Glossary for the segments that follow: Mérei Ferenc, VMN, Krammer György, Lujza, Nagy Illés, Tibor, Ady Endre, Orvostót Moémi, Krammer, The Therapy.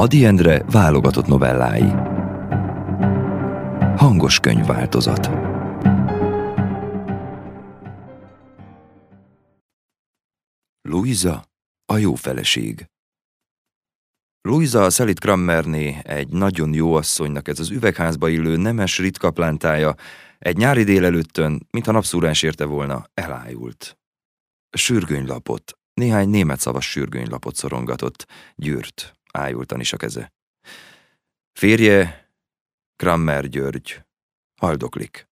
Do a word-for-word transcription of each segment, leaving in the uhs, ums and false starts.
Ady Endre válogatott novellái. Hangos könyvváltozat. Lujza, a jó feleség. Lujza a Szelit Krammerné, egy nagyon jó asszonynak ez az üvegházba illő nemes ritka plántája, egy nyári délelőttön, mintha napszúrás érte volna, elájult. Sürgönylapot, néhány német szavas sürgönylapot szorongatott, gyűrt, ájultan is a keze. Férje, Krammer György, haldoklik.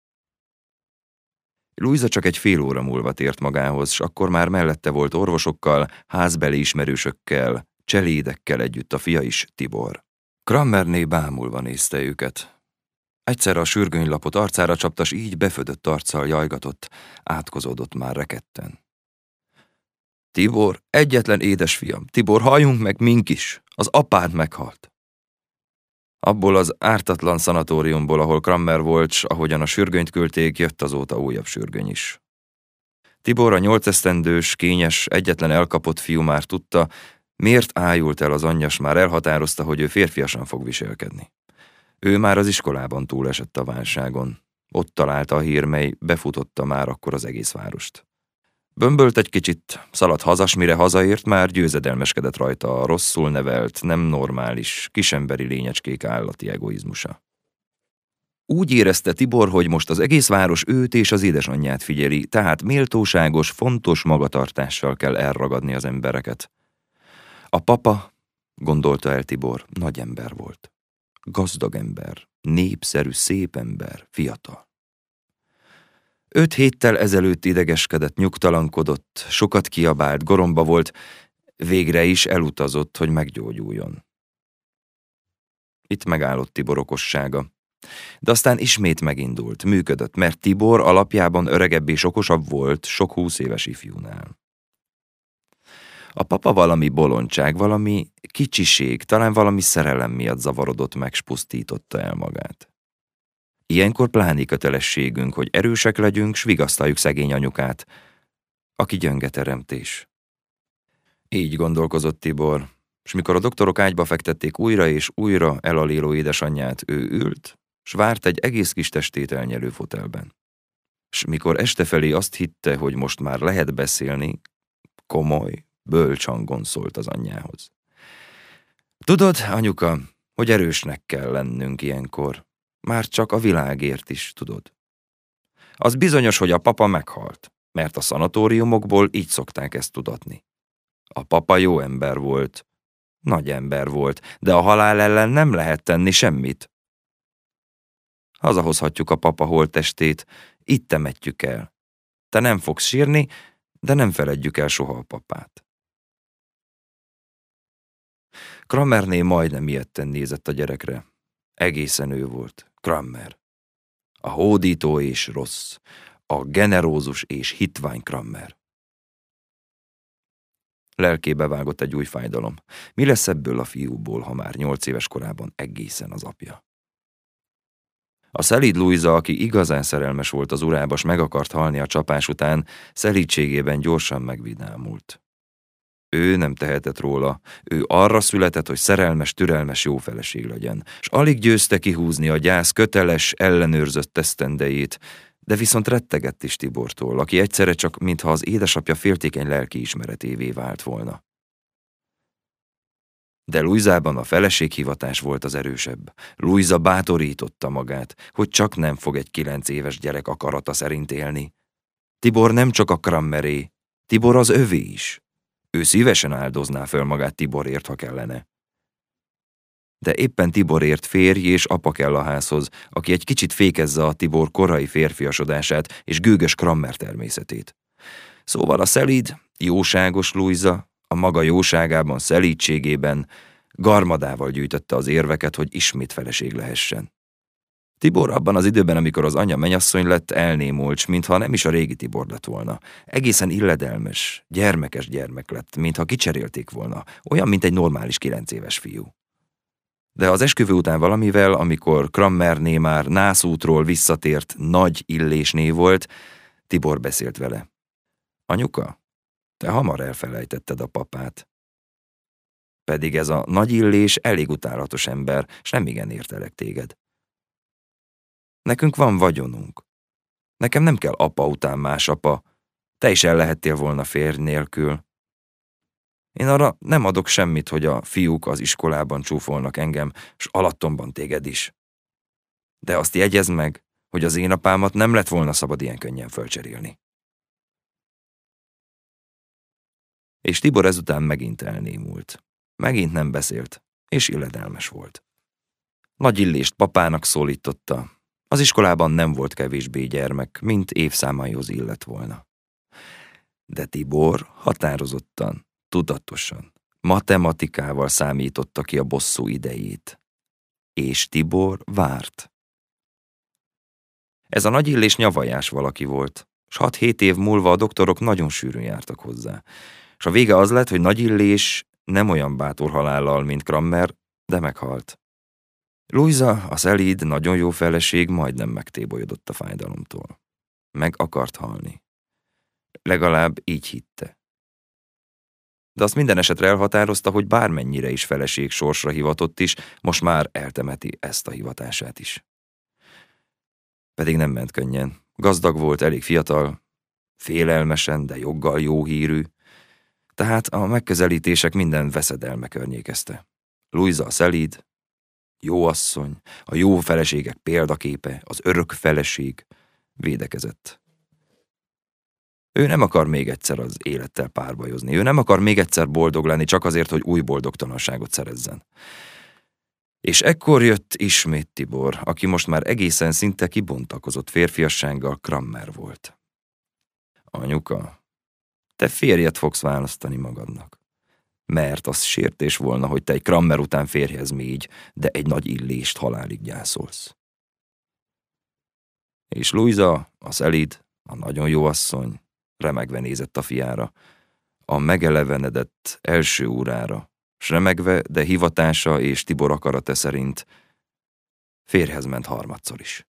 Lujza csak egy fél óra múlva tért magához, s akkor már mellette volt orvosokkal, házbeli ismerősökkel, cselédekkel együtt a fia is, Tibor. Krammerné bámulva nézte őket. Egyszer a sürgönylapot arcára csapta, s így befödött arccal jajgatott, átkozódott már rekedten. Tibor, egyetlen édesfiam, Tibor, halljunk meg mink is, az apád meghalt. Abból az ártatlan szanatóriumból, ahol Krammer volt, s ahogyan a sürgönyt küldték, jött azóta újabb sürgöny is. Tibor, a nyolcesztendős, kényes, egyetlen elkapott fiú már tudta, miért ájult el az anyja, s már elhatározta, hogy ő férfiasan fog viselkedni. Ő már az iskolában túlesett a válságon. Ott találta a hír, mely befutotta már akkor az egész várost. Bömbölt egy kicsit, szaladt haza, s mire hazaért, már győzedelmeskedett rajta a rosszul nevelt, nem normális, kisemberi lényecskék állati egoizmusa. Úgy érezte Tibor, hogy most az egész város őt és az édesanyját figyeli, tehát méltóságos, fontos magatartással kell elragadni az embereket. A papa, gondolta el Tibor, nagy ember volt. Gazdag ember, népszerű, szép ember, fiatal. Öt héttel ezelőtt idegeskedett, nyugtalankodott, sokat kiabált, goromba volt, végre is elutazott, hogy meggyógyuljon. Itt megállott Tibor okossága. De aztán ismét megindult, működött, mert Tibor alapjában öregebb és okosabb volt sok húsz éves ifjúnál. A papa valami bolondság, valami kicsiség, talán valami szerelem miatt zavarodott meg, s pusztította el magát. Ilyenkor pláni kötelességünk, hogy erősek legyünk, s vigasztaljuk szegény anyukát, aki gyönge teremtés. Így gondolkozott Tibor, s mikor a doktorok ágyba fektették újra és újra elaléló édesanyját, ő ült, s várt egy egész kis testét elnyelő fotelben. S mikor este felé azt hitte, hogy most már lehet beszélni, komoly, bölcs hangon szólt az anyjához. Tudod, anyuka, hogy erősnek kell lennünk ilyenkor. Már csak a világért is, tudod. Az bizonyos, hogy a papa meghalt, mert a szanatóriumokból így szokták ezt tudatni. A papa jó ember volt, nagy ember volt, de a halál ellen nem lehet tenni semmit. Hazahozhatjuk a papa holttestét, itt temetjük el. Te nem fogsz sírni, de nem feledjük el soha a papát. Krammerné majdnem ijedten nézett a gyerekre. Egészen ő volt, Krammer. A hódító és rossz, a generózus és hitvány Krammer. Lelkébe vágott egy új fájdalom. Mi lesz ebből a fiúból, ha már nyolc éves korában egészen az apja? A szelíd Lujza, aki igazán szerelmes volt az urába, s meg akart halni a csapás után, szelídségében gyorsan megvidámult. Ő nem tehetett róla, ő arra született, hogy szerelmes, türelmes jó feleség legyen, s alig győzte kihúzni a gyász köteles, ellenőrzött esztendejét, de viszont rettegett is Tibortól, aki egyszerre csak, mintha az édesapja féltékeny lelkiismeretévé vált volna. De Lujzában a feleséghivatás volt az erősebb. Lujza bátorította magát, hogy csak nem fog egy kilenc éves gyerek akarata szerint élni. Tibor nem csak a Krammeré, Tibor az övé is. Ő szívesen áldozná föl magát Tiborért, ha kellene. De éppen Tiborért férj és apa kell a házhoz, aki egy kicsit fékezze a Tibor korai férfiasodását és gőgös Krammer természetét. Szóval a szelíd, jóságos Lujza, a maga jóságában, szelídségében garmadával gyűjtötte az érveket, hogy ismét feleség lehessen. Tibor abban az időben, amikor az anya menyasszony lett, elnémult, mintha nem is a régi Tibor lett volna. Egészen illedelmes, gyermekes gyermek lett, mintha kicserélték volna, olyan, mint egy normális kilenc éves fiú. De az esküvő után valamivel, amikor Krammerné már nászútról visszatért Nagy Illésné volt, Tibor beszélt vele. Anyuka, te hamar elfelejtetted a papát. Pedig ez a Nagy Illés elég utálatos ember, s nemigen értelek téged. Nekünk van vagyonunk. Nekem nem kell apa után más apa. Te is el lehettél volna férj nélkül. Én arra nem adok semmit, hogy a fiúk az iskolában csúfolnak engem, s alattomban téged is. De azt jegyezd meg, hogy az én apámat nem lett volna szabad ilyen könnyen fölcserélni. És Tibor ezután megint elnémult. Megint nem beszélt, és illedelmes volt. Nagy Illést papának szólította. Az iskolában nem volt kevésbé gyermek, mint évszámaihoz illett volna. De Tibor határozottan, tudatosan, matematikával számította ki a bosszú idejét. És Tibor várt. Ez a Nagy Illés nyavajás valaki volt, s hat-hét év múlva a doktorok nagyon sűrűn jártak hozzá, s a vége az lett, hogy Nagy Illés nem olyan bátor halállal, mint Krammer, de meghalt. Lujza, a szelíd, nagyon jó feleség majdnem megtébolyodott a fájdalomtól. Meg akart halni. Legalább így hitte. De azt minden esetre elhatározta, hogy bármennyire is feleség sorsra hivatott is, most már eltemeti ezt a hivatását is. Pedig nem ment könnyen. Gazdag volt, elég fiatal, félelmesen, de joggal jó hírű. Tehát a megközelítések minden veszedelme környékezte. Lujza a szelíd, jó asszony, a jó feleségek példaképe, az örök feleség védekezett. Ő nem akar még egyszer az élettel párbajozni, ő nem akar még egyszer boldog lenni, csak azért, hogy új boldogtalanságot szerezzen. És ekkor jött ismét Tibor, aki most már egészen szinte kibontakozott férfiassággal Krammer volt. Anyuka, te férjet fogsz választani magadnak. Mert az sértés volna, hogy te egy Krammer után férjhez mégy, de egy Nagy Illést halálig gyászolsz. És Lujza, a szelíd, a nagyon jó asszony, remegve nézett a fiára, a megelevenedett első úrára, s remegve, de hivatása és Tibor akarata szerint férjhez ment harmadszor is.